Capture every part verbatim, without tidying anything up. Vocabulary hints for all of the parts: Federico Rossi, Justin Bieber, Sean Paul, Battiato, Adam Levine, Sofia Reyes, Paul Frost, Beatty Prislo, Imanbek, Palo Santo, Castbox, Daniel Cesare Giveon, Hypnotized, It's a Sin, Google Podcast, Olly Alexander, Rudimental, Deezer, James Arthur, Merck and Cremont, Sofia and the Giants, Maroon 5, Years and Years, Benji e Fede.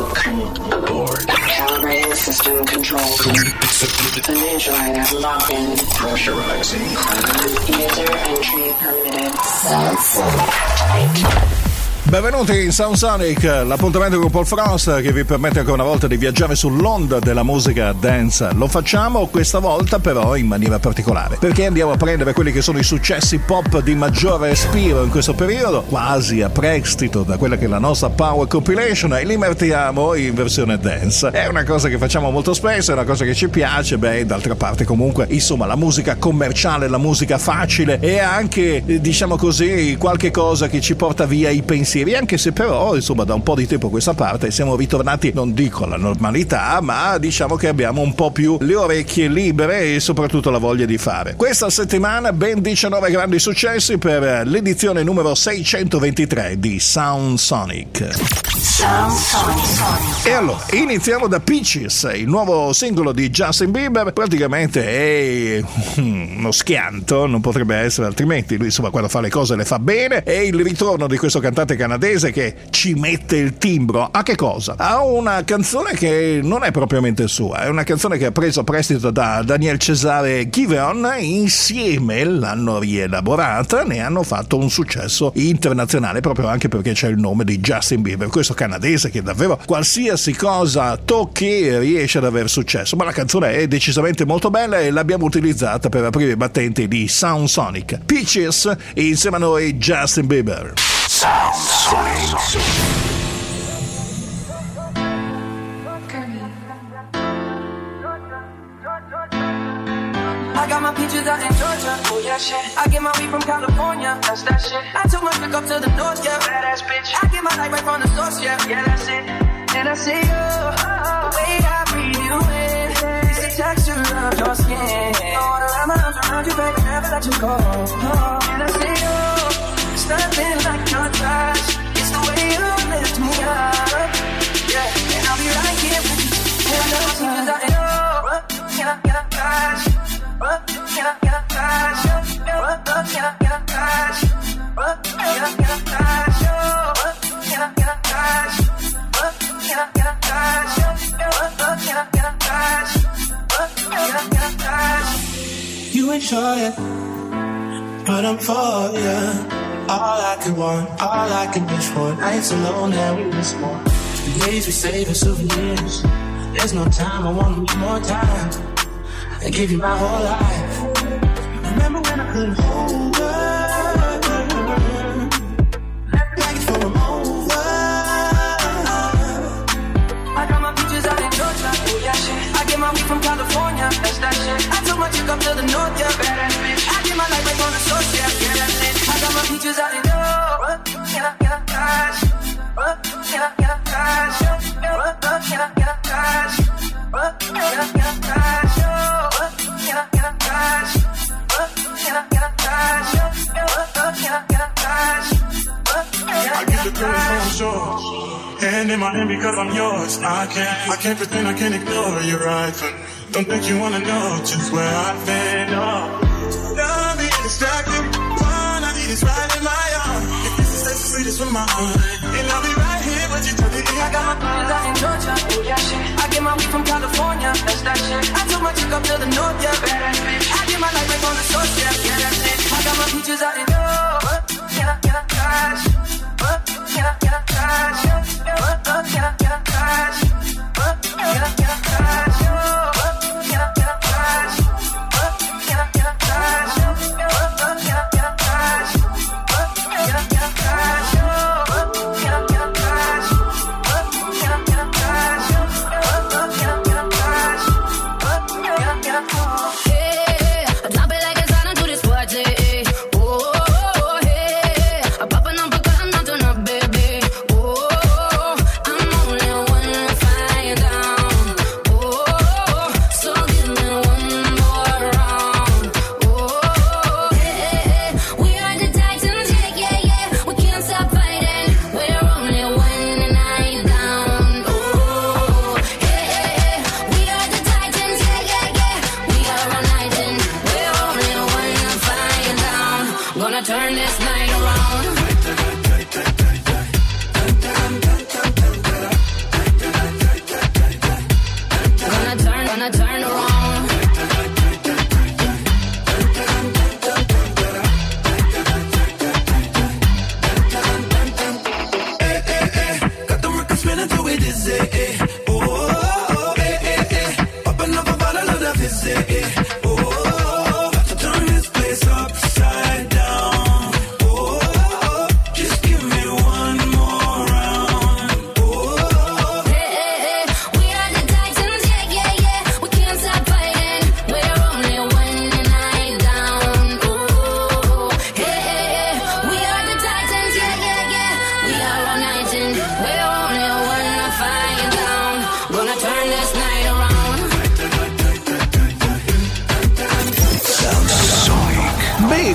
The board. Calibrating system controls. Financial item locked in. Pressurizing. User entry permitted. Activate. Benvenuti in Sound Sonic, l'appuntamento con Paul Frost che vi permette ancora una volta di viaggiare sull'onda della musica dance. Lo facciamo questa volta però in maniera particolare, perché andiamo a prendere quelli che sono i successi pop di maggiore respiro in questo periodo, quasi a prestito da quella che è la nostra Power Compilation, e li mettiamo in versione dance. È una cosa che facciamo molto spesso, è una cosa che ci piace. Beh, d'altra parte comunque, insomma, la musica commerciale, la musica facile e anche, diciamo così, qualche cosa che ci porta via i pensieri, anche se però, insomma, da un po' di tempo a questa parte siamo ritornati, non dico alla normalità, ma diciamo che abbiamo un po' più le orecchie libere e soprattutto la voglia di fare. Questa settimana ben diciannove grandi successi per l'edizione numero seicentoventitré di Sound Sonic. Sound Sonic. E allora, iniziamo da Peaches, il nuovo singolo di Justin Bieber. Praticamente è uno schianto, non potrebbe essere altrimenti. Lui, insomma, quando fa le cose le fa bene, e il ritorno di questo cantante canadese che ci mette il timbro a che cosa? A una canzone che non è propriamente sua, è una canzone che ha preso prestito da Daniel Cesare Giveon, insieme l'hanno rielaborata, ne hanno fatto un successo internazionale proprio anche perché c'è il nome di Justin Bieber, questo canadese che davvero qualsiasi cosa tocchi riesce ad aver successo. Ma la canzone è decisamente molto bella e l'abbiamo utilizzata per aprire i battenti di Sound Sonic. Peaches, insieme a noi Justin Bieber. Sound Sonic. My peaches out in Georgia, oh yeah shit. I get my weed from California, that's that shit. I took my pick up to the north, yeah, badass bitch. I get my light right from the source, yeah, yeah that's it. And I see you, oh, oh, the way I breathe you in, it's the texture of your skin. I wanna wrap my arms around you, baby, never let you go. Oh, and I see you, oh, it's nothing like your touch, it's the way you lift me up, yeah. And I'll be right here with you, and I know my peaches out in Georgia, can I, can I touch? What can I get a flash? What can I get a flash? What can I get a flash? What can I get a flash? What can I get a flash? What can I get a flash? What can I get a flash? You enjoy it, but I'm for ya. All I could want, all I could wish for. Nights alone that we miss more. The days we save as souvenirs. There's no time, I want more time. I gave you my whole life. Remember when I couldn't hold her? Like it for a moment. I got my peaches out in Georgia, oh yeah shit. I get my weed from California, that's that shit. I took my chick up to the north, yeah, badass bitch. I get my life back on the source, yeah, yeah, that's it. I got my peaches out in Georgia, can I get a flash? Can I get a flash? Can I get a flash? Can I get a flash? Can I get a flash? Can I get a flash? Can I get a flash? I get the girl from shore, hand in my hand because I'm yours. I can't, I can't pretend, I can't ignore you, right? But don't think you wanna know just where I've been. Oh, love me distracted, one I need is right in my arm. If this is the sweetest with my heart, and I'll be right here with you till the end. I got my friends out in Georgia, oh yeah shit. I get my weed from California, that's that shit. I took my chick up to the north, yeah, badass bitch. I get my life back on the source, yeah, yeah, that's it. I got my peaches out in Georgia. What can I get a flash? What can I get a flash? What can I get a flash? What can I get a flash? What can I get a flash? What can I get a flash? What can I get a flash? What can I get a flash? Hey, drop it like it's on to this party. Oh,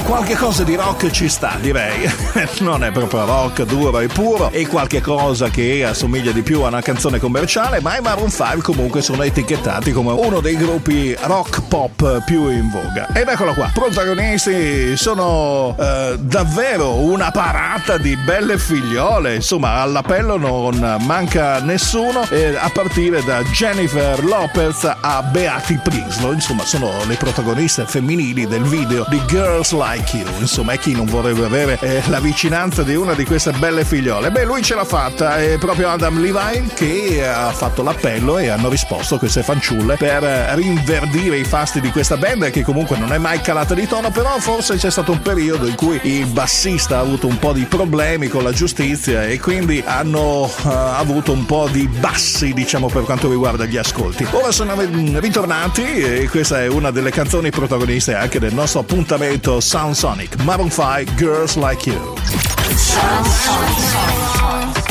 Qualche cosa di rock ci sta, direi. Non è proprio rock duro e puro, e qualche cosa che assomiglia di più a una canzone commerciale, ma i Maroon cinque comunque sono etichettati come uno dei gruppi rock pop più in voga. Ed eccolo qua, protagonisti sono eh, davvero una parata di belle figliole, insomma all'appello non manca nessuno, eh, a partire da Jennifer Lopez a Beatty Prislo, insomma sono le protagoniste femminili del video di Girls Like You. Insomma, e chi non vorrebbe avere eh, la vicinanza di una di queste belle figliole? Beh, lui ce l'ha fatta, è proprio Adam Levine che ha fatto l'appello e hanno risposto queste fanciulle per rinverdire i fasti di questa band che comunque non è mai calata di tono, però forse c'è stato un periodo in cui il bassista ha avuto un po' di problemi con la giustizia e quindi hanno uh, avuto un po' di bassi, diciamo, per quanto riguarda gli ascolti. Ora sono ritornati e questa è una delle canzoni protagoniste anche del nostro appuntamento Sound Sonic, Maroon five, Girls Like You. Sound Sonic.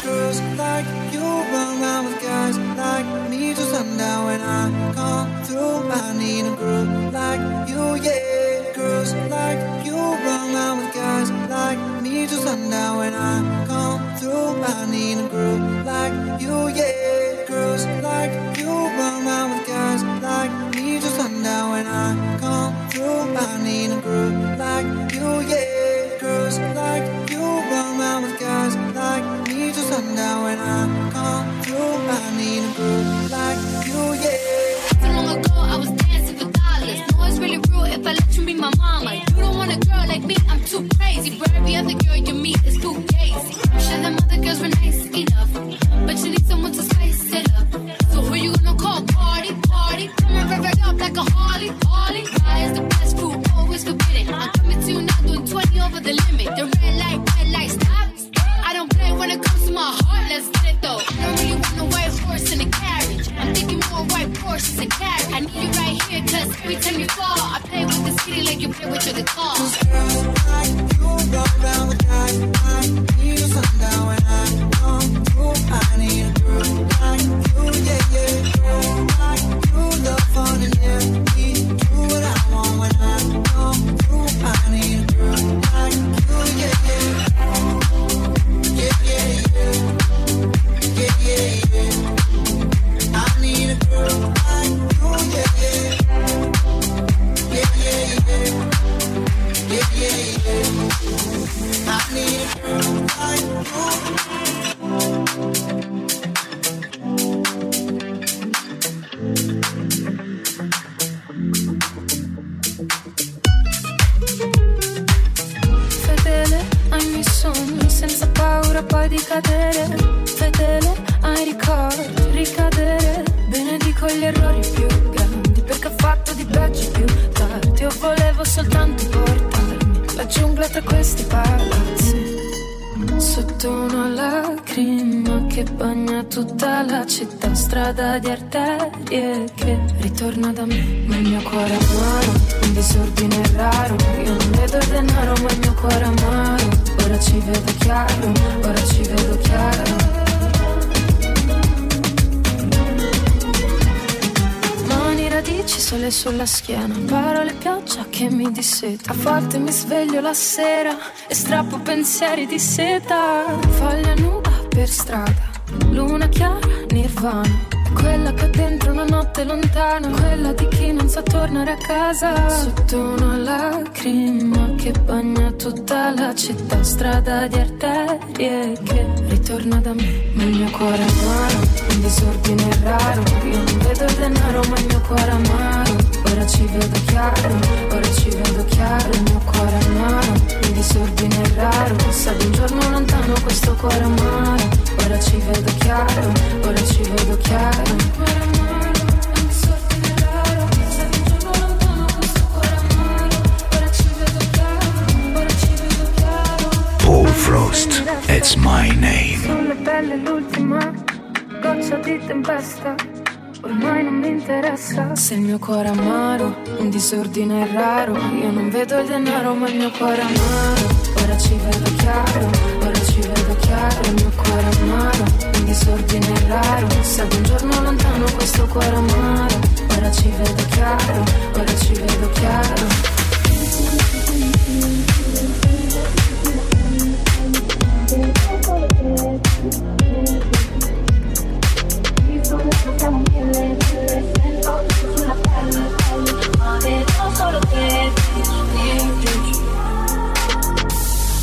Girls like you run around with guys like me till sundown when I come. with me, I'm too crazy. For every other girl you meet is too crazy. I'm sure them other girls were nice enough, but you need someone to spice it up. So who you gonna call? Party, party. Coming right, right up like a Harley, Harley. Why is the best food always forbidden? I'm coming to you now doing twenty over the limit. The red light, red light, stop. I don't play when it comes to my heart, let's get it though. I don't really want no white horse in a carriage. I'm thinking more white horses and carriage. I need you right here, cause every time you fall, I play with the city like you play with your guitar. Cause girls like you go round the night. I need a sundown when I come through. I need a girl like you, yeah, yeah. Girl like you, love fun and empty. Do what I want when I come through. I need a girl like you, yeah, yeah. Yeah, yeah, yeah, yeah, yeah, yeah. I need a girl like you, yeah, yeah, yeah, yeah, yeah, yeah, yeah, yeah. I need a girl like you. Fedele a ogni sonno. Senza paura poi di cadere, fedele ai ricordi, ricadere. Benedico gli errori più grandi, perché ho fatto di peggio più tardi. Io volevo soltanto portarmi la giungla tra questi palazzi. Sotto una lacrima che bagna tutta la città, strada di arterie che ritorna da me. Ma il mio cuore amaro, un disordine raro. Io non vedo il denaro, ma il mio cuore amaro. Ora ci vedo chiaro, ora ci vedo chiaro. Mani, radici, sole sulla schiena, parole, pioggia che mi disseta. A volte mi sveglio la sera e strappo pensieri di seta. Foglia nuda per strada, luna chiara, nirvana. Quella che ho dentro una notte lontana, quella di chi non sa tornare a casa. Sotto una lacrima che bagna tutta la città, strada di arterie che ritorna da me. Ma il mio cuore amaro, un disordine raro. Io non vedo il denaro, ma il mio cuore amaro. Ora ci vedo chiaro, ora ci vedo chiaro. Il mio cuore amaro, un disordine raro. Passavo un giorno lontano questo cuore amaro. Ora ci vedo chiaro, ora ci vedo chiaro. Cuore amaro, un disordine raro. Sei un giorno lontano questo cuore amaro. Ora ci vedo chiaro, ora ci vedo chiaro. Paul Frost, It's My Name. Sulle pelle l'ultima goccia di tempesta. Ormai non mi interessa. Se il mio cuore amaro, un disordine raro. Io non vedo il denaro, ma il mio cuore amaro. Ora ci vedo chiaro, ora ci vedo chiaro. Il mio cuore amaro, un disordine raro. Sento un giorno lontano questo cuore amaro. Ora ci vedo chiaro, ora ci vedo chiaro.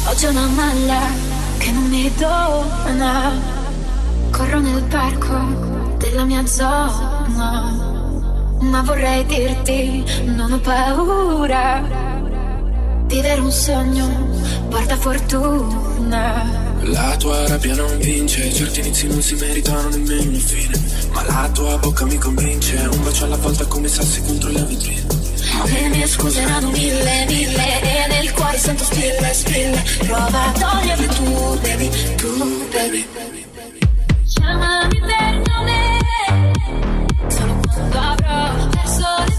Oggi ho una malla che non mi dona. Corro nel parco della mia zona. Ma vorrei dirti, non ho paura. Vivere un sogno porta fortuna. La tua rabbia non vince, certi inizi non si meritano nemmeno un fine. Ma la tua bocca mi convince, un bacio alla volta come sassi contro la vetrina. E mi scuseranno mille, mille, e nel cuore sento spille, spille. Prova a toglierle tu, baby, tu, baby. Chiamami per nome, solo quando avrò perso le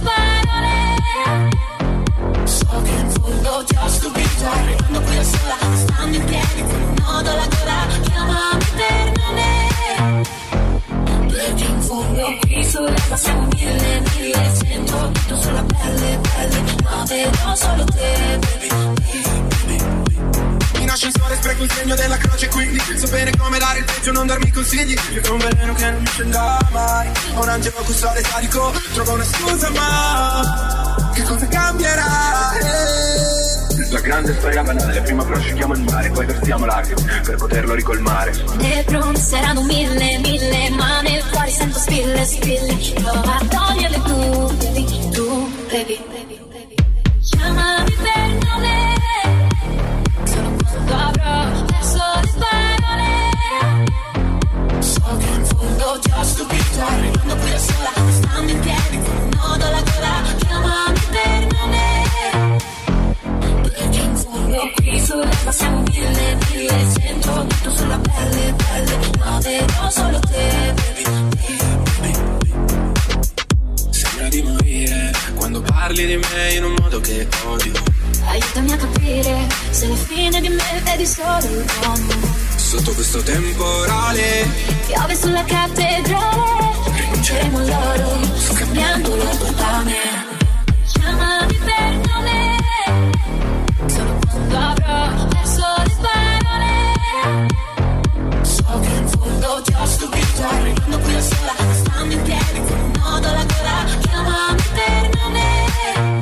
parole. So che in fondo ti ho stupito, arrivando qui da sola, stando in piedi con un nodo alla gola. Chiamami per nome, perché in fondo qui sola siamo mille, mille, cento. Sulla pelle, pelle, ma vedo solo te, baby, baby, baby. Mi nasce il sole, spreco il segno della croce, quindi so bene come dare il peggio, non darmi consigli. Io un veleno che non mi scenda mai, ho un angelo custode sadico, trovo una scusa ma che cosa cambierà? Eh? La grande storia banale, prima però asciughiamo il mare, poi versiamo l'acqua per poterlo ricolmare. Ne pronseranno mille, mille, ma nel cuore sento spille, spille, prova a toglierle tu, baby. Baby, baby, baby, chiamami per nome. parli di me in un modo che odio. Aiutami a capire se la fine di me vedi solo un uomo. Sotto questo temporale piove sulla cattedrale. Rinunceremo all'oro, sto cambiando la totale. Chiamami per nome, solo quando avrò perso le parole. So che in fondo ti ho stupito, arrivando qui da sola, stando in piedi con un nodo alla gola. Chiamami per nome,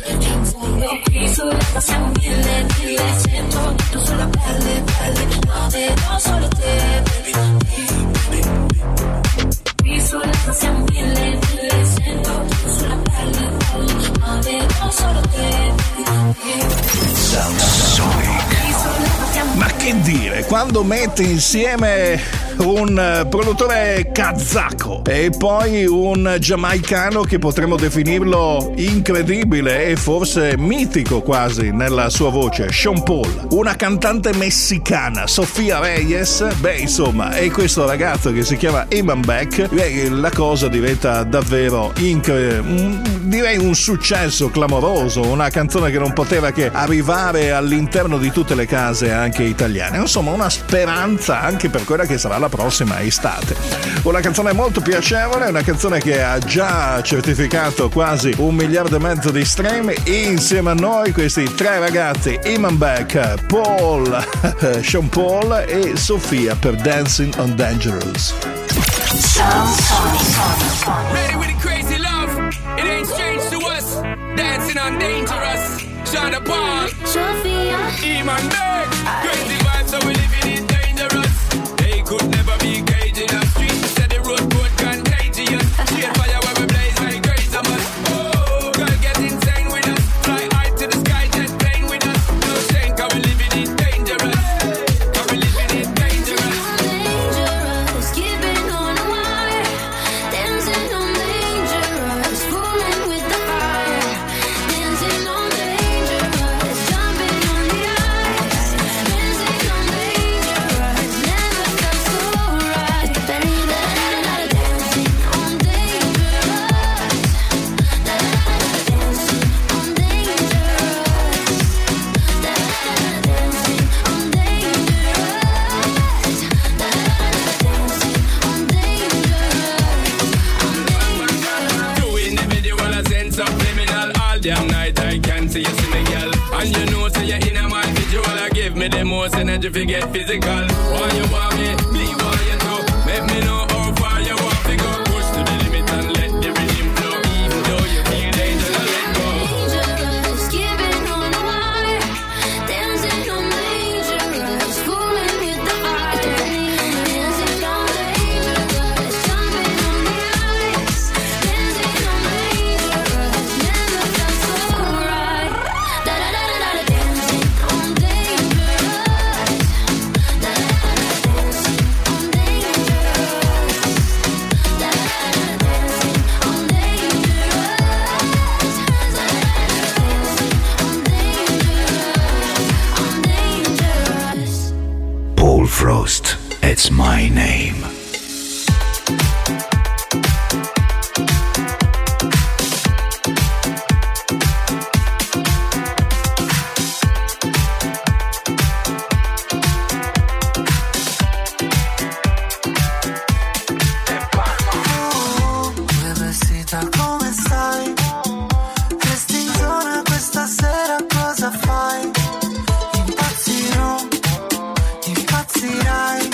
perché in fondo qui sull'acqua siamo mille, mille, cento. Tu sulla pelle, pelle, ma vedo solo te, baby. Sull'acqua siamo mille, mille, cento. Sulla pelle, pelle, ma vedo solo te. Ma che dire, quando metti insieme un produttore kazako e poi un giamaicano che potremmo definirlo incredibile e forse mitico quasi nella sua voce, Sean Paul, una cantante messicana, Sofia Reyes, beh insomma, e questo ragazzo che si chiama Imanbek, beh, la cosa diventa davvero incre- direi un successo clamoroso, una canzone che non poteva che arrivare all'interno di tutte le case anche italiane, insomma una speranza anche per quella che sarà la prossima estate. Una canzone molto piacevole, una canzone che ha già certificato quasi un miliardo e mezzo di stream, e insieme a noi questi tre ragazzi, Imanbek, Paul, Sean Paul e Sofia, per Dancing on Dangerous. Ready with the crazy love, it ain't strange to us, dancing on dangerous, Sean Paul, Sofia, Imanbek, crazy vibes so we living in dangerous. Could never be caged in the street. Said the road road contagious. Straight fire where we blaze like crazy man. Oh, girl get insane with us. Fly high to the sky, just plane with us. No shame, 'cause we living in dangerous. 'Cause we living in dangerous. Dangerous, keeping on the wire, dancing on dangerous, fooling with the fire, dancing on dangerous, jumping on the ice, dancing on dangerous. And you know, so you're in a my visual. I give me the most energy to get physical. Why you want me? Me why you know? Let me know how far you want to go. Push to the limit and let the rhythm flow. Even though you feel danger, let go. Dangerous, keeping on the wire, dancing on dangerous, fooling with the fire, dancing on dangerous, jumping on the ice, dancing on dangerous, never felt so right. Da da da da da, dancing on dangerous. Da da da da, dancing on dangerous. Da da da da, dancing on dangerous. Da da da da, dancing on dangerous, on dangerous. Paul Frost, It's My Name. Come vestita, come stai? Festeggiona questa sera, cosa fai? Impazzirò, impazzirai.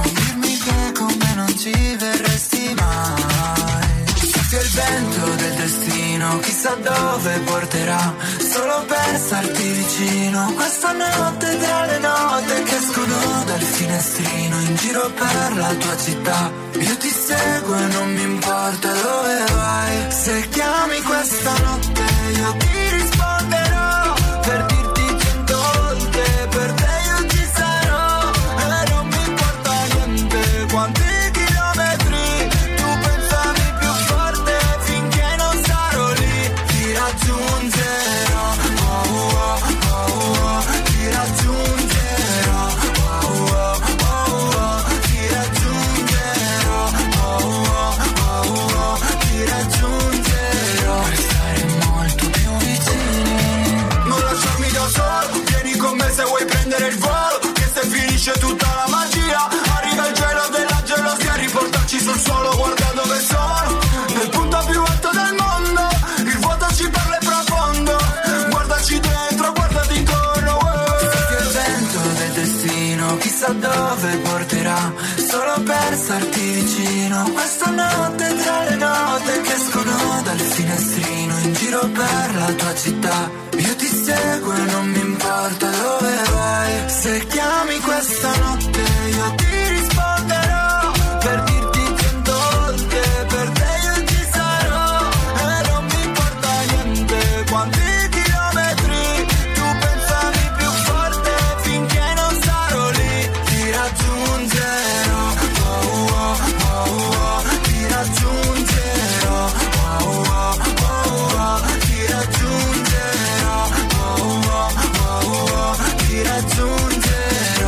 Non dirmi che con me non ci verresti mai. Senti il vento del destino, chissà dove porterà. Solo per starti vicino, questa notte tra le note che escono dal finestrino, in giro per la tua città. Io ti seguo e non mi importa dove vai. Se chiami questa notte io ti risponderò. Per dirti cento volte per te io ci sarò. E non mi importa niente quanti chilometri tu pensami più forte, finché non sarò lì ti raggiungerò. Oh oh oh oh, ti raggiungerò. Oh oh oh oh, ti raggiungerò. Oh oh oh oh, ti raggiungerò. giro per la tua città, io ti seguo e non mi importa dove vai. Se chiami questa notte io ti risponderò, per dirti cento volte per te io ci sarò. E non mi importa niente quanti chilometri, tu pensami più forte finché non sarò lì. Ti raggiungerò, oh oh oh oh, ti raggiungerò, oh oh oh oh, ti raggiungerò, oh oh oh oh, ti raggiungerò.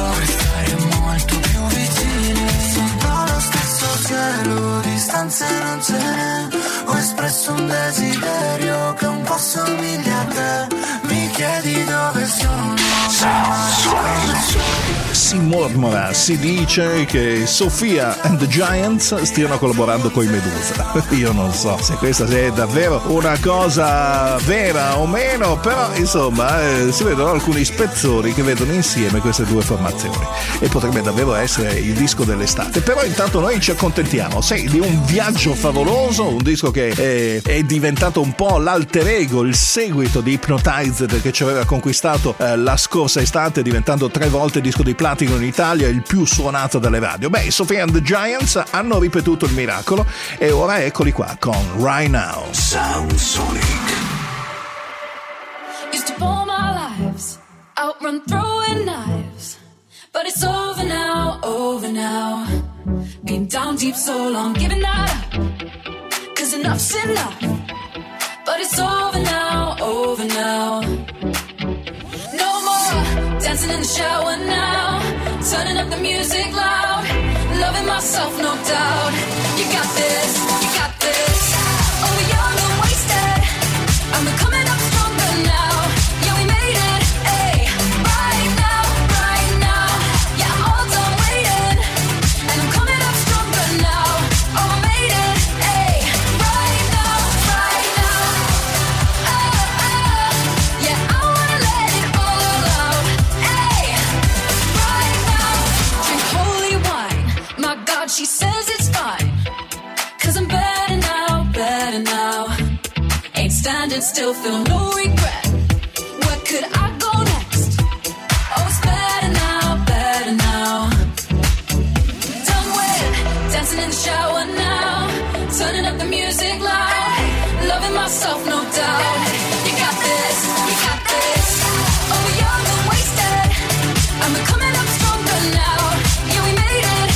Per stare molto più vicini, sotto lo stesso cielo, distanze non ce n'è. Ho espresso un desiderio che un po' somiglia a te. Mi chiedi dove sono, si mormora, si dice che Sofia and the Giants stiano collaborando con i Medusa. Io non so se questa è davvero una cosa vera o meno, però insomma eh, si vedono alcuni spezzoni che vedono insieme queste due formazioni e potrebbe davvero essere il disco dell'estate. Però intanto noi ci accontentiamo sì, di un viaggio favoloso, un disco che è, è diventato un po' l'alter ego, il seguito di Hypnotized, che ci aveva conquistato eh, la scorsa estate diventando tre volte disco di platino in Italia, il più suonato dalle radio. Beh, Sofia and the Giants hanno ripetuto il miracolo e ora eccoli qua con Right Now. Sound Sonic. Used to pull my lives, outrun throwing knives, but it's over now, over now. Been down deep so long, giving that up, cause enough's enough, but it's over now, over now. Dancing in the shower now, turning up the music loud, loving myself, no doubt. You got this, you got this. Oh, we're young and wasted, and we're coming up stronger now. Yeah, we made it, hey. Right now, right now. Yeah, I'm all done waiting, and I'm coming up stronger now. Oh, we made it, hey. Right now, right now. Oh, oh. Yeah, I wanna let it all out. She says it's fine, cause I'm better now, better now. Ain't standing still, feel no regret. Where could I go next? Oh, it's better now, better now. Done with dancing in the shower now, turning up the music loud, loving myself, no doubt. You got this, you got this. Oh, we're young and wasted, and we're coming up stronger now. Yeah, we made it.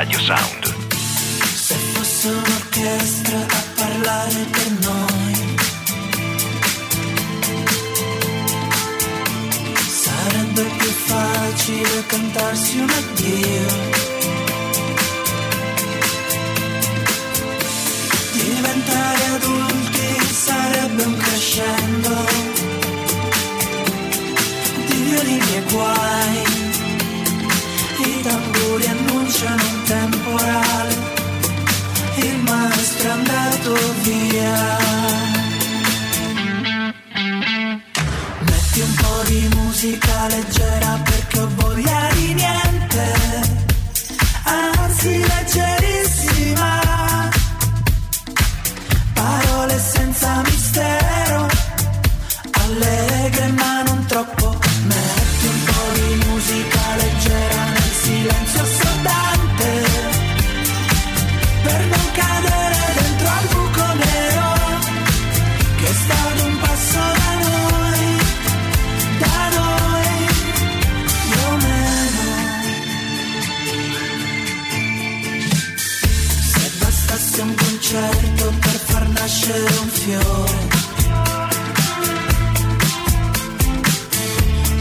Radio Sound. Se fosse un'orchestra a parlare per noi, sarebbe più facile cantarsi un addio. Diventare adulti sarebbe un crescendo di violini e guai. I tamburi annunciano un temporale, il maestro è andato via. Metti un po' di musica leggera perché ho voglia di niente, anzi leggerissima. Parole senza mistero, allegre ma non troppo. Metti un po' di musica leggera nel silenzio assordante, per non cadere dentro al buco nero che sta ad un passo da noi, da noi, più o meno. Se bastasse un concerto per far nascere un fiore,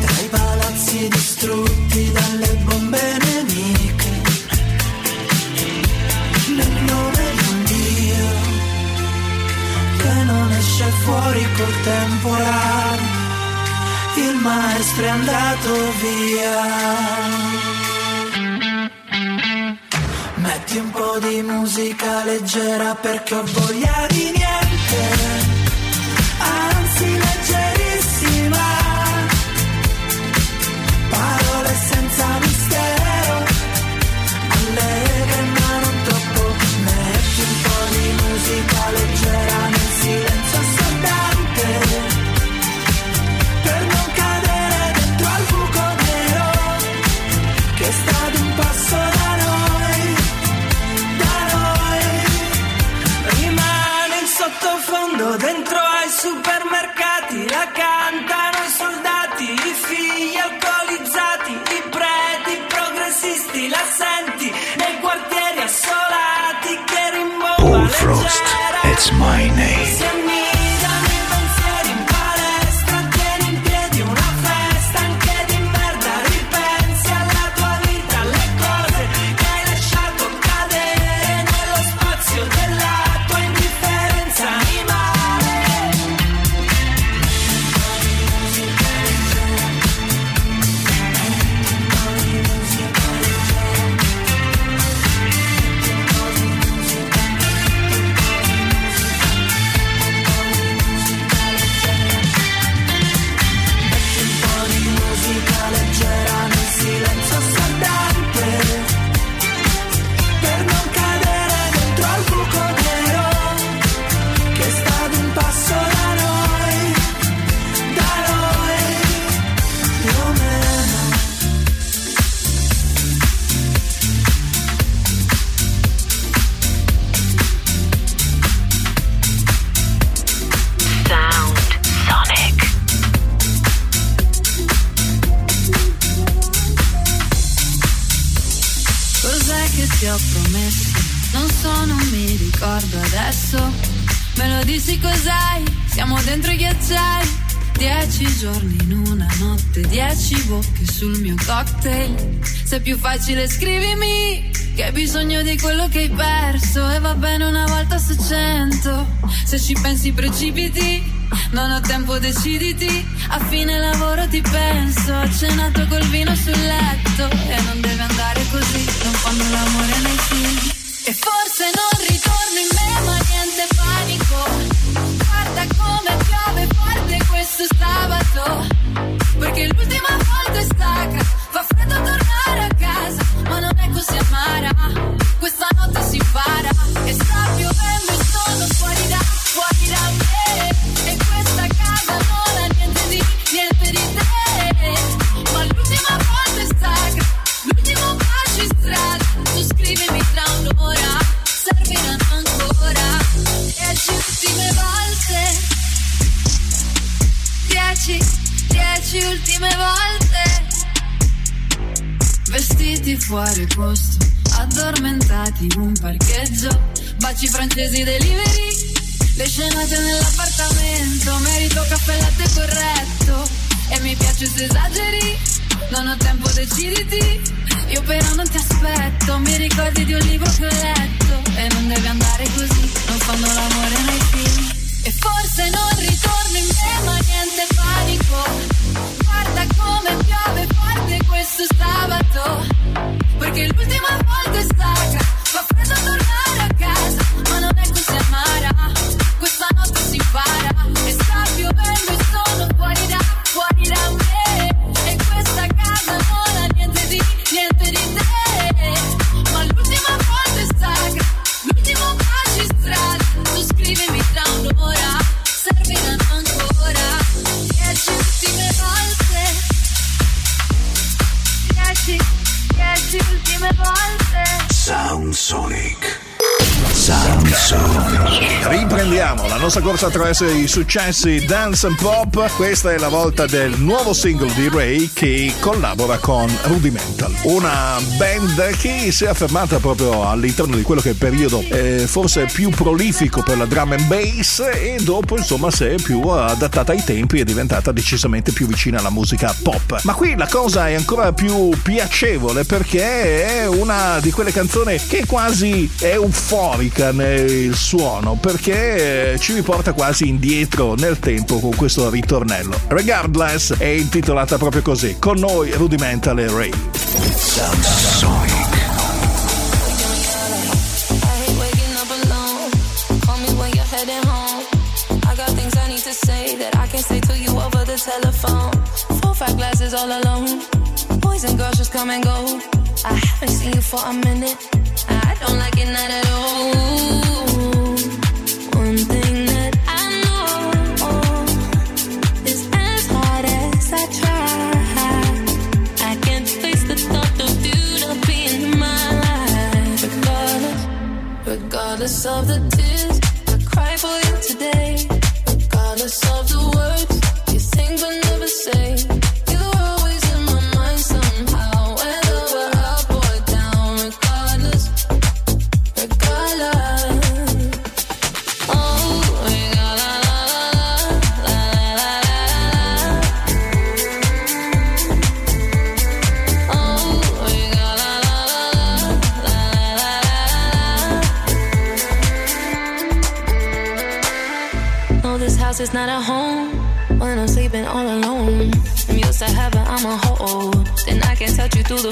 tra i palazzi distrutti dalle bombe nemiche, nel nome di un Dio che non esce fuori col temporale, il maestro è andato via. Metti un po' di musica leggera perché ho voglia di niente, anzi leggerissima. Parole senza mistero, allegre ma non troppo. Metti un po' di musica leggera nel silenzio assordante, per non cadere dentro al buco nero che sta ad un passo da noi. Sottofondo dentro ai supermercati la cantano i soldati, i figli alcolizzati, i preti, i progressisti, l'assenti nei quartieri assolati che rimbomba Paul Frost, leggera. It's my name. Giorni in una notte, dieci bocche sul mio cocktail. Se è più facile scrivimi che hai bisogno di quello che hai perso. E va bene una volta su cento, se ci pensi precipiti. Non ho tempo, deciditi. A fine lavoro ti penso. Ho cenato col vino sul letto e non deve andare così. Non fanno l'amore nei film. E forse non ritorno in me, ma niente panico. Guarda come piove forte questo sabato, perché l'ultima volta è stacca, fa freddo tornare a casa, ma non è così amara, questa notte si impara, e sta piovendo e sono fuori da, fuori da me, e questa casa non ha niente di, niente di te, ma l'ultima volta è stacca, l'ultimo bacio in strada, tu scrivimi tra un'ora, serviranno ancora, dieci ultime volte. Dieci, dieci ultime volte. Vestiti fuori posto, addormentati, un parcheggio, baci francesi delivery, le scenate nell'appartamento, merito caffè latte corretto, e mi piace se esageri, non ho tempo deciditi, io però non ti aspetto, mi ricordi di un libro che ho letto, e non deve andare così, non fanno l'amore nei film, e forse non ritorno in me ma niente panico, guarda come piove forte questo sabato, perché l'ultima volta è stata, fa freddo tornare a casa, ma non è così amara, questa notte si impara, e sta piovendo e sono fuori da, fuori da me, e questa casa non ha niente di, niente di te, ma l'ultima volta è stata, l'ultimo magistrato, tu scrivimi tra un'ora, serviranno ancora, dieci ultime volte, dieci ultime volte. Sound Sonic. Sound Sonic. Riprendiamo la nostra corsa tra i successi dance and pop. Questa è la volta del nuovo singolo di Ray che collabora con Rudimental, una band che si è affermata proprio all'interno di quello che è il periodo eh, forse più prolifico per la drum and bass, e dopo insomma si è più adattata ai tempi, è diventata decisamente più vicina alla musica pop. Ma qui la cosa è ancora più piacevole perché è una di quelle canzoni che quasi è euforica nel suono, perché ci riporta quasi indietro nel tempo con questo ritornello. Regardless è intitolata proprio così. Con noi Rudimental e Ray. Sonic. Poison girls just come and go. I haven't seen you for a minute. I don't like it, not at all. One thing that I know is as hard as I try, I can't face the thought of you not being in my life. Regardless, regardless of the tears I cry for you today, regardless of the words you think but never say, you always in my mind somehow. It's not a home when I'm sleeping all alone. I'm used to heaven, I'm a hold. Then I can touch you through the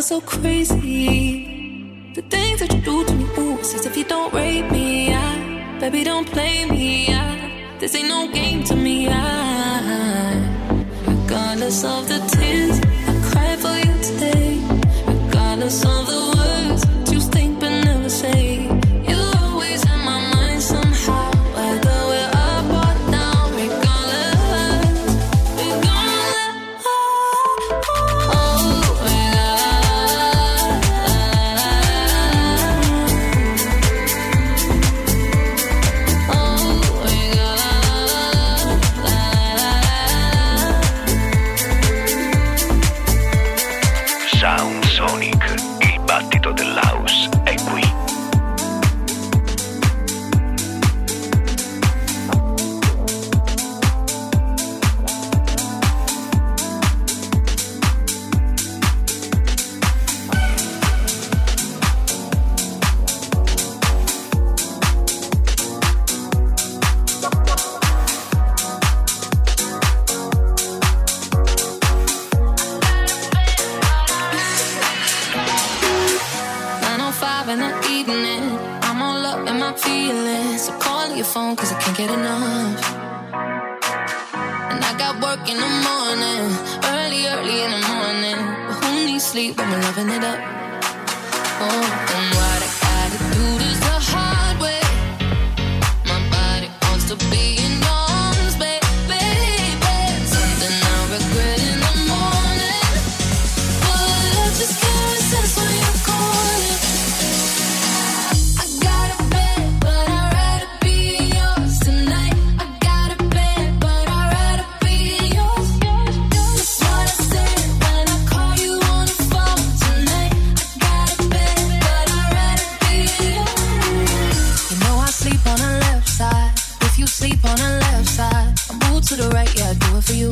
So crazy, the things that you do to me, ooh, it's as if you don't rape me, I, baby, don't play me, I, this ain't no game to me, I, regardless of the tears I cry for you today, regardless of the words you think but never say. in the evening. I'm all up in my feelings. So call your phone cause I can't get enough. And I got work in the morning. Early, early in the morning. But who needs sleep when we're loving it up? Oh, and what I gotta do is the hard way. My body wants to be in your arms, baby. Something I'll regret in the morning. But love just can't resist when you're calling. I got a bed, but I'd rather be yours tonight. I got a bed, but I'd rather be yours. That's what I said when I call you on the phone tonight. I got a bed, but I'd rather be yours. You know I sleep on the left side. If you sleep on the left side, I move to the right, yeah, I do it for you.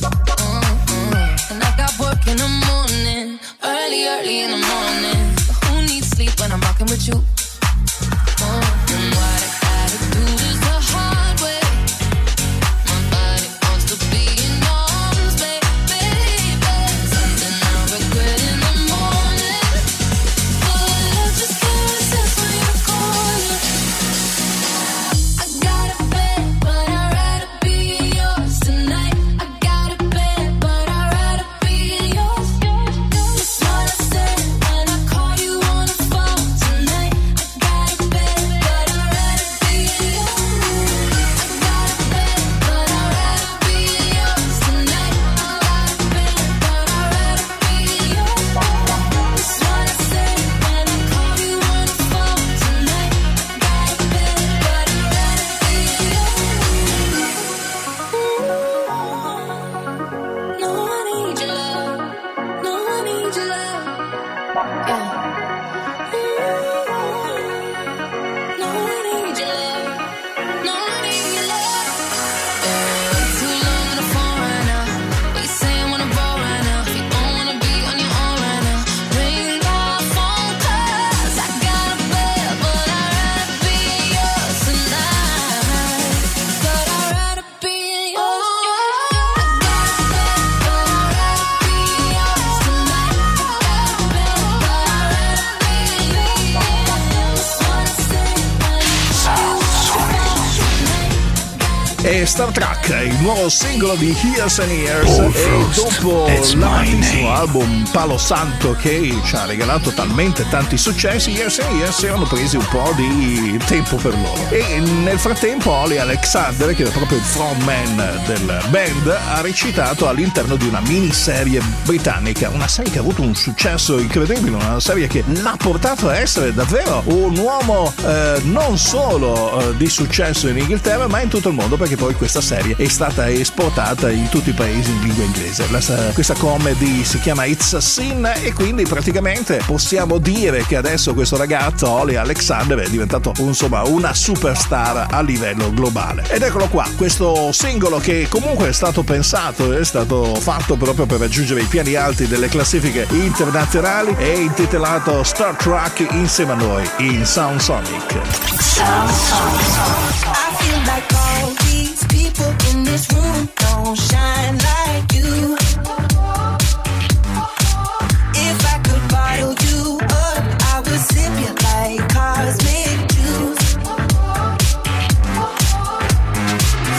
Mm-hmm. And I got work in the morning, early, early in the morning. But who needs sleep when I'm rocking with you? Mm-hmm. And what I gotta do is the hard way. My body wants to be in your arms, baby. Something I'll regret in the morning. But love just can't resist when you're calling. I got a bed, but I'd rather be yours tonight. I got a bed, but I'd rather be yours. That's what I said when I call you on the phone tonight. I got a bed, but I'd rather be yours. I got a bed, but I'd rather be yours tonight. I got a bed, but I'd rather be yours. That's what I said when I call you on the phone tonight. I got a bed, but I'd rather be yours. No, I need your love. No, I need your love. Yeah. Ooh. No, I need your love. No, I need your love. Yeah. Way too long on the phone right now. What you saying when I'm roll right now? If you don't wanna be on your own right now, ring that phone 'cause I got a bed, but I'd rather be yours tonight. But I'd rather be yours. I got a bed, but I'd rather be yours tonight. I got a bed, but I'd rather be yours. That's what I said when I call you on the phone tonight. E Star Trek, il nuovo singolo di Years and Years. Paul Frost, E dopo That's My l'attissimo Name. album Palo Santo che ci ha regalato talmente tanti successi, Years and Years si erano presi un po' di tempo per loro. E nel frattempo Olly Alexander, che è proprio il frontman del band, ha recitato all'interno di una miniserie britannica, una serie che ha avuto un successo incredibile, una serie che l'ha portato a essere davvero un uomo eh, non solo eh, di successo in Inghilterra ma in tutto il mondo, perché poi questa serie è stata esportata in tutti i paesi in lingua inglese. La, questa comedy si chiama It's a Sin e quindi praticamente possiamo dire che adesso questo ragazzo Olly Alexander è diventato insomma una superstar a livello globale. Ed eccolo qua, questo singolo che comunque è stato pensato, è stato fatto proprio per raggiungere i piani alti delle classifiche internazionali, è intitolato Star Trek insieme a noi in Sound Sonic. I feel like all these people in this room don't shine like you. If I could bottle you up, I would sip you like cosmic juice.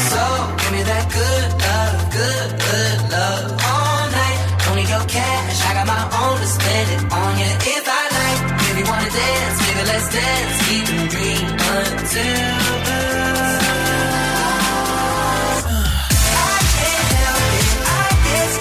So give me that good love, good, good love all night. Don't need your cash, I got my own to spend it on you if I like. Baby wanna dance, baby let's dance, keep the dream until. I can't help it, I guess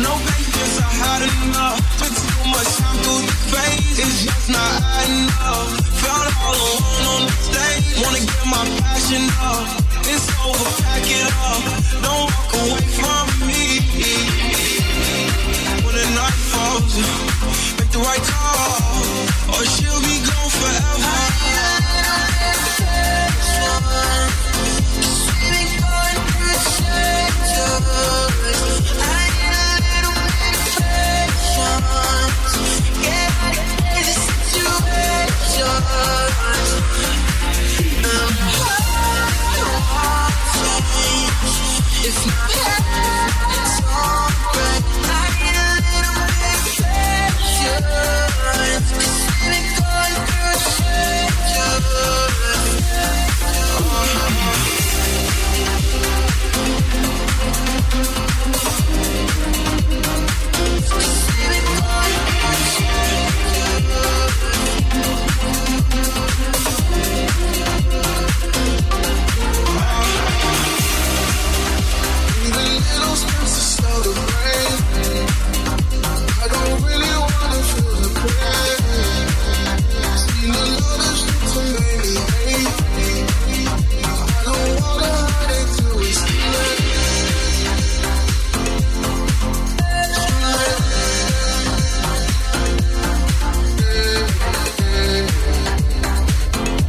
No papers are hot enough. Took too much time through the phase. It's just not hot enough. Felt all alone on the stage. Wanna get my passion up. It's over, pack it up. Don't walk away from me. When the night falls, make the right call, or she'll be gone forever. Swimming for the shadows. I it's not bad, it's alright. I need a little bit of pressure. Cause we're going through changes. Cause we're going through changes. Even little steps to slow the rain. I don't really wanna feel the pain. See the love is good to make me hate. I don't wanna hide it till it's too late.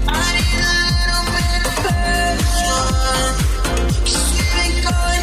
I need a little bit of passion. Cause we've been going.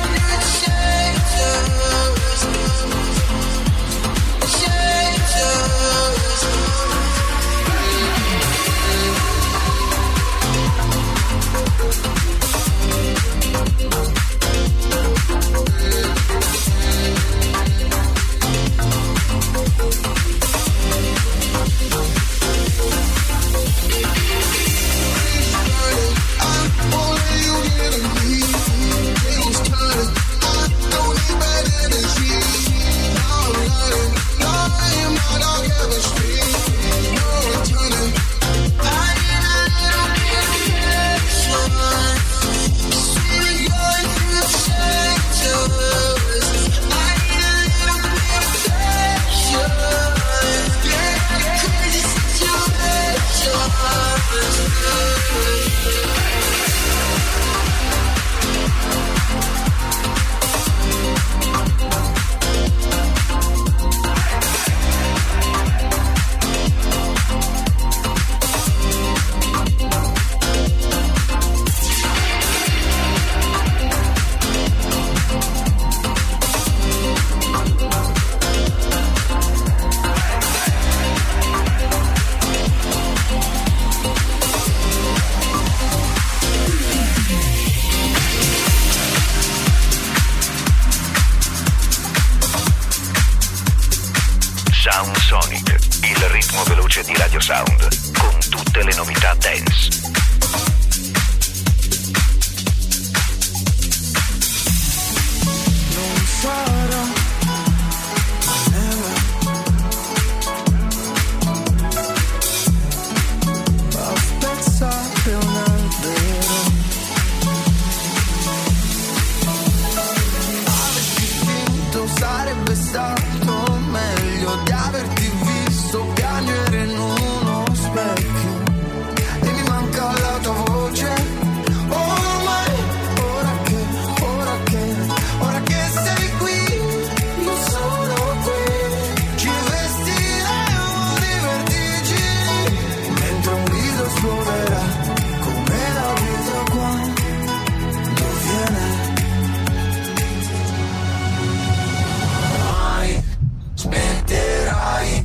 Smetterai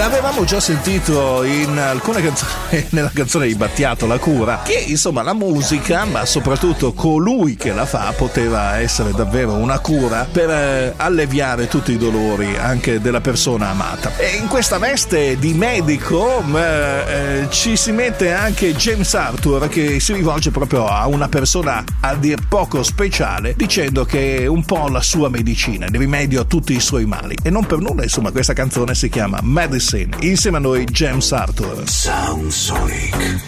l'avevamo già sentito in alcune canzoni, nella canzone di Battiato, La Cura, che insomma la musica, ma soprattutto colui che la fa, poteva essere davvero una cura per alleviare tutti i dolori anche della persona amata. E in questa veste di medico eh, ci si mette anche James Arthur, che si rivolge proprio a una persona a dir poco speciale, dicendo che è un po' la sua medicina, il rimedio a tutti i suoi mali. E non per nulla, insomma, questa canzone si chiama Medicine, insieme a noi James Arthur. Sound Sonic.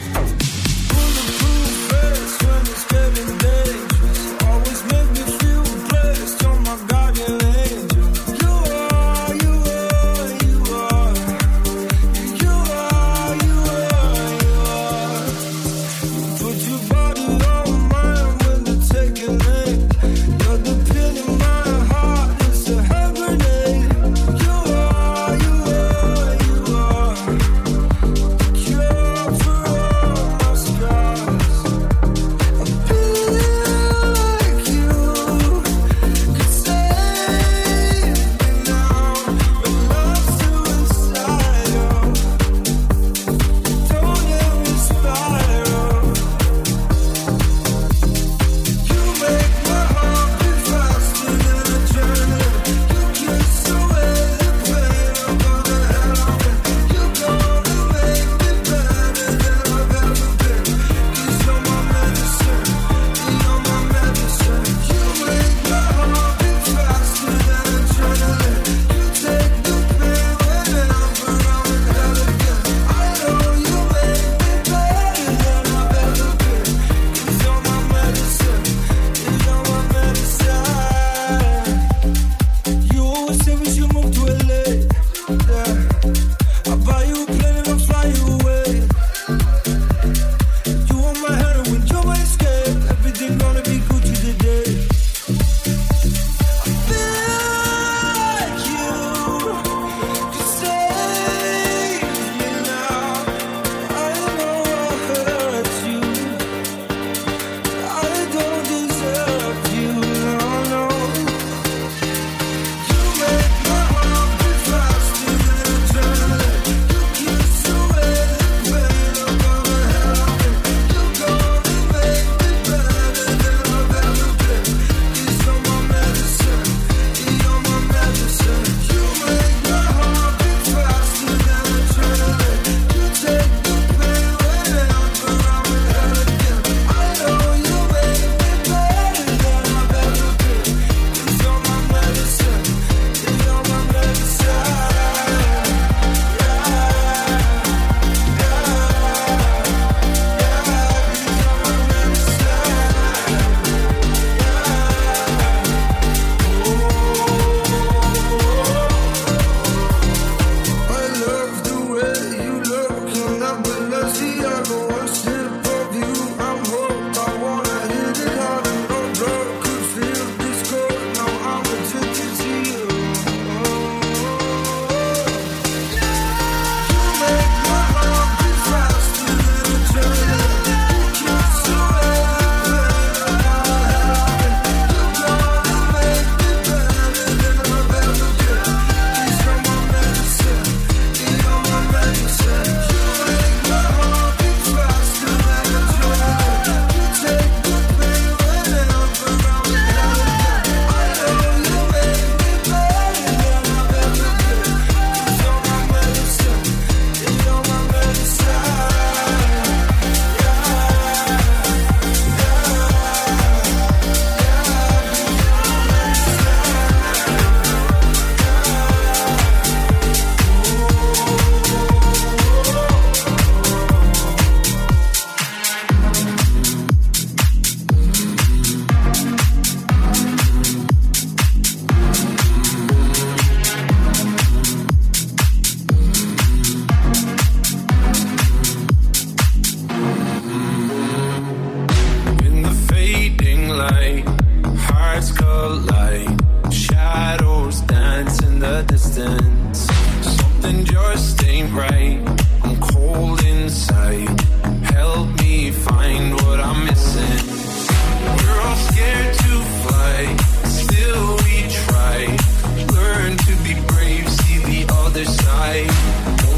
Side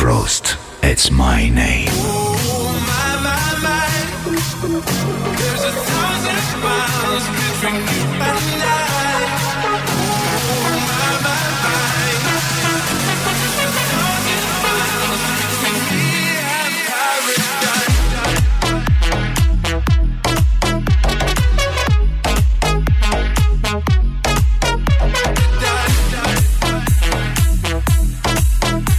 Frost, It's My Name. Oh my, my, my. There's a thousand miles between you and I. Oh my, my, my. There's a thousand miles between me and paradise.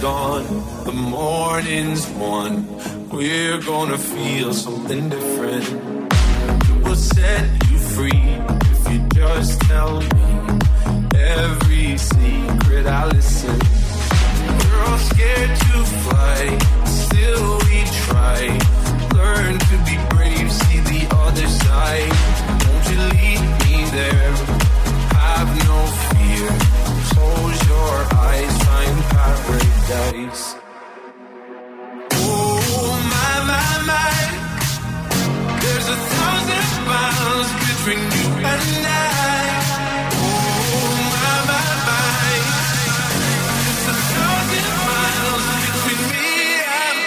Dawn, the morning's won. We're gonna feel something different. It will set you free if you just tell me every secret. I listen. We're all scared to fly, still we try. Learn to be brave, see the other side. Won't you lead me there? Have no fear. Close your eyes, find paradise. Oh my, my, my. There's a thousand miles between you and I. Oh my, my, my. There's a thousand miles between me and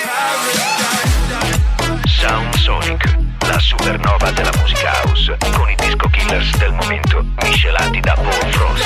paradise. Sound Sonic, la supernova della musica house, con i disco killers del momento miscelati da Paul Frost.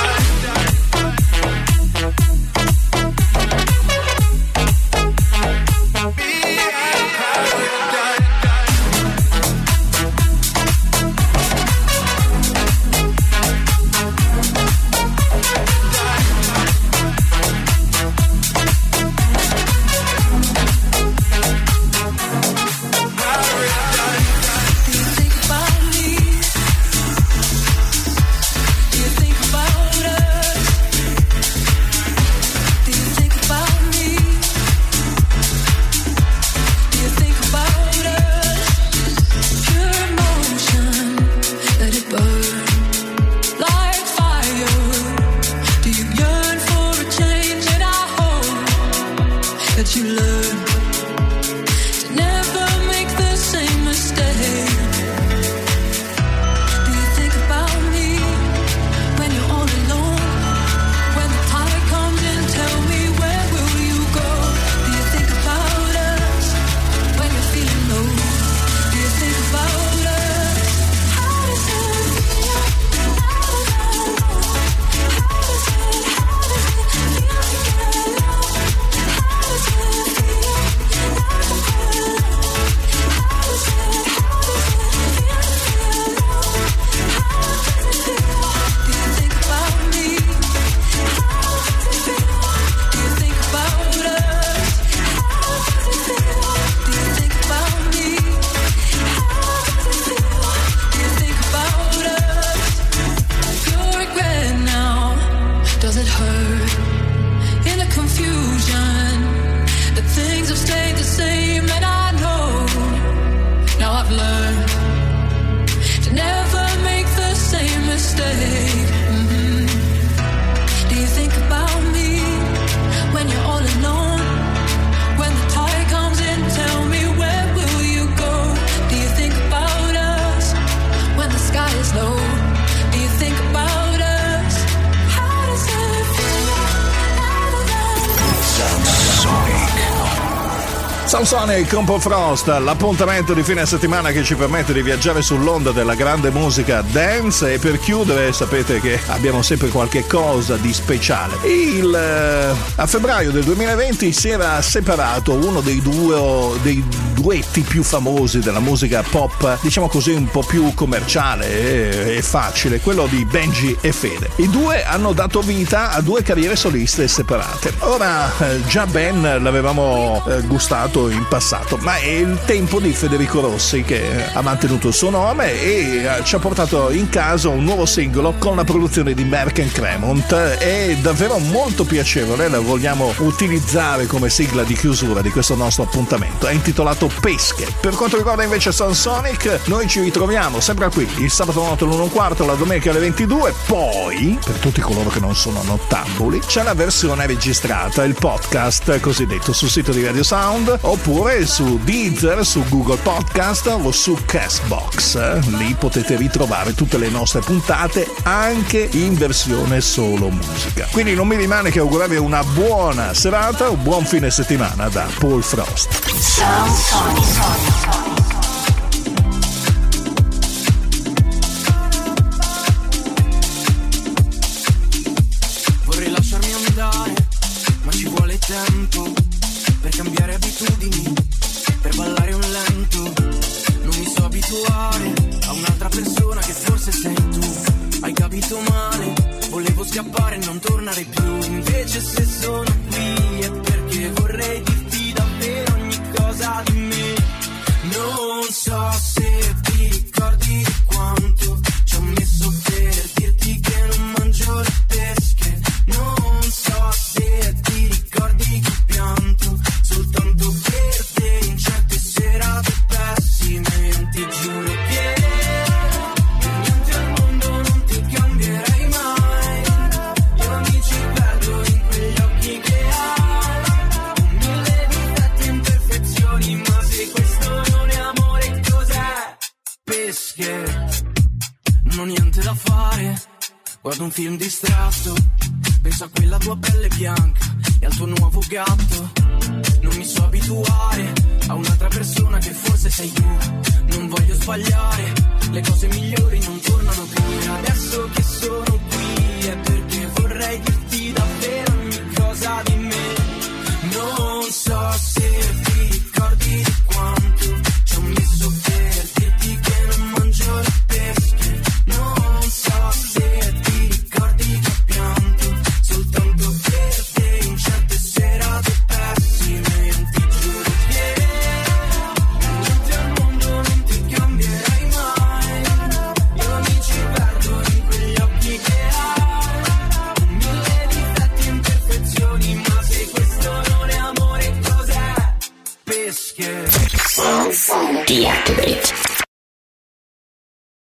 Con Paul Frost, l'appuntamento di fine settimana che ci permette di viaggiare sull'onda della grande musica dance. E per chiudere sapete che abbiamo sempre qualche cosa di speciale. Il, a febbraio del duemilaventi si era separato uno dei duo dei duetti più famosi della musica pop, diciamo così, un po' più commerciale e facile, quello di Benji e Fede. I due hanno dato vita a due carriere soliste separate. Ora già Ben l'avevamo gustato fatto in passato, ma è il tempo di Federico Rossi che ha mantenuto il suo nome e ci ha portato in casa un nuovo singolo con la produzione di Merck and Cremont. È davvero molto piacevole, la vogliamo utilizzare come sigla di chiusura di questo nostro appuntamento. È intitolato Pesche. Per quanto riguarda invece Sansonic, noi ci ritroviamo sempre qui il sabato notte all'una e un quarto, la domenica alle ventidue. Poi, per tutti coloro che non sono nottambuli, c'è la versione registrata, il podcast cosiddetto, sul sito di Radio Sound oppure su Deezer, su Google Podcast o su Castbox. Lì potete ritrovare tutte le nostre puntate anche in versione solo musica. Quindi non mi rimane che augurarvi una buona serata, un buon fine settimana da Paul Frost. Sound Sonic, Sonic. Vorrei lasciarmi andare, ma ci vuole tempo per cambiare abitudini, per ballare un lento. Non mi so abituare a un'altra persona che forse sei tu. Hai capito male, volevo scappare e non tornare più. Invece se sono qui è perché vorrei dirti davvero ogni cosa di me. Non so se ti ricordi quanto ci ho messo per dirti che non mangio le pesche. Non so se ti ricordi che ho pianto soltanto per te in certe serate pessime. Non ti giuro che niente al mondo non ti cambierei mai. Io mi ci perdo in quegli occhi che hai, con mille difetti e imperfezioni. Ma se questo non è amore, cos'è? Pesche. Non ho niente da fare, guardo un film distratto, penso a quella tua pelle bianca e al tuo nuovo gatto. Non mi so abituare a un'altra persona che forse sei tu. Non voglio sbagliare, le cose migliori non tornano più.